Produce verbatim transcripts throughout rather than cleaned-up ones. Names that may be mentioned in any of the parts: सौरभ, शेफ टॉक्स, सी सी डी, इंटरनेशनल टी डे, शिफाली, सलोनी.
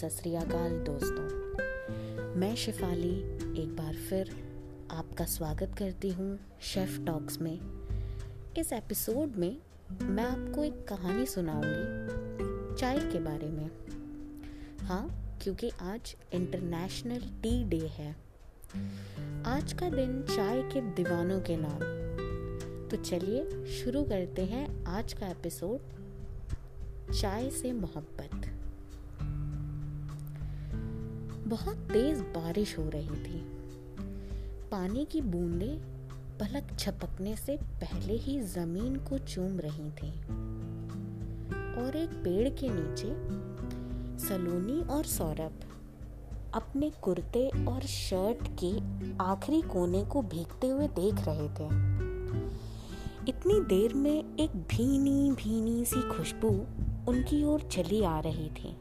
सत श्री अकाल दोस्तों, मैं शिफाली एक बार फिर आपका स्वागत करती हूँ शेफ टॉक्स में। इस एपिसोड में मैं आपको एक कहानी सुनाऊंगी चाय के बारे में। हाँ, क्योंकि आज इंटरनेशनल टी डे है। आज का दिन चाय के दीवानों के नाम। तो चलिए शुरू करते हैं आज का एपिसोड, चाय से मोहब्बत। बहुत तेज बारिश हो रही थी। पानी की बूंदें पलक झपकने से पहले ही जमीन को चूम रही थी और एक पेड़ के नीचे सलोनी और सौरभ अपने कुर्ते और शर्ट के आखिरी कोने को भीगते हुए देख रहे थे। इतनी देर में एक भीनी भीनी सी खुशबू उनकी ओर चली आ रही थी।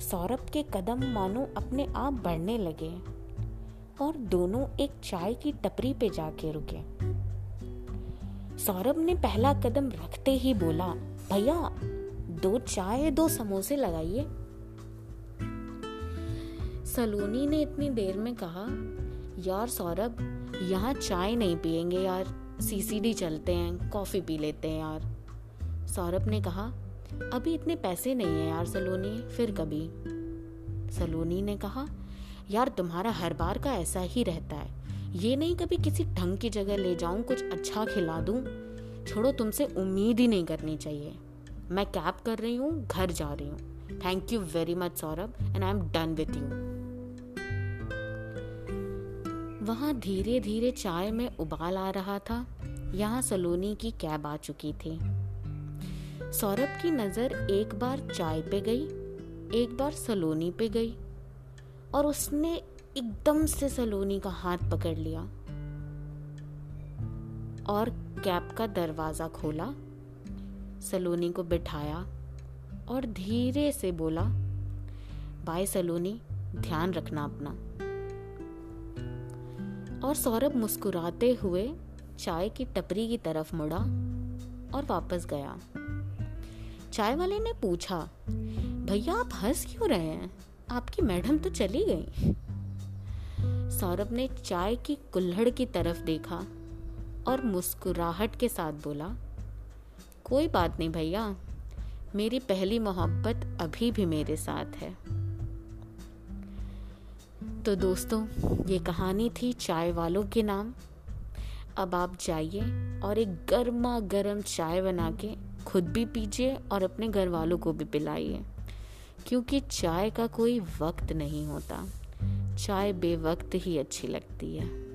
सौरभ के कदम मानो अपने आप बढ़ने लगे और दोनों एक चाय की टपरी पे जाके रुके। सौरभ ने पहला कदम रखते ही बोला, भैया दो चाय दो समोसे लगाइए। सलोनी ने इतनी देर में कहा, यार सौरभ यहाँ चाय नहीं पियेंगे यार, सी सी डी चलते हैं, कॉफी पी लेते हैं यार। सौरभ ने कहा, अभी इतने पैसे नहीं है यार सलोनी, फिर कभी। सलोनी ने कहा, यार तुम्हारा हर बार का ऐसा ही रहता है, ये नहीं कभी किसी ढंग की जगह ले जाऊं, कुछ अच्छा खिला दूं। छोड़ो, तुमसे उम्मीद ही नहीं करनी चाहिए। मैं कैब कर रही हूँ, घर जा रही हूँ। Thank you very much सौरभ, and I am done with you. वहाँ धीरे धीरे चाय में उबाल आ रहा था। यहाँ सलोनी की कैब आ चुकी थी। सौरभ की नज़र एक बार चाय पे गई, एक बार सलोनी पे गई और उसने एकदम से सलोनी का हाथ पकड़ लिया और कैब का दरवाज़ा खोला, सलोनी को बिठाया और धीरे से बोला, बाय सलोनी, ध्यान रखना अपना। और सौरभ मुस्कुराते हुए चाय की टपरी की तरफ मुड़ा और वापस गया। चाय वाले ने पूछा, भैया आप हंस क्यों रहे हैं, आपकी मैडम तो चली गई। सौरभ ने चाय की कुल्हड़ की तरफ देखा और मुस्कुराहट के साथ बोला, कोई बात नहीं भैया, मेरी पहली मोहब्बत अभी भी मेरे साथ है। तो दोस्तों, ये कहानी थी चाय वालों के नाम। अब आप जाइए और एक गर्मा गर्म चाय बना के खुद भी पीजिए और अपने घर वालों को भी पिलाइए, क्योंकि चाय का कोई वक्त नहीं होता, चाय बेवक्त ही अच्छी लगती है।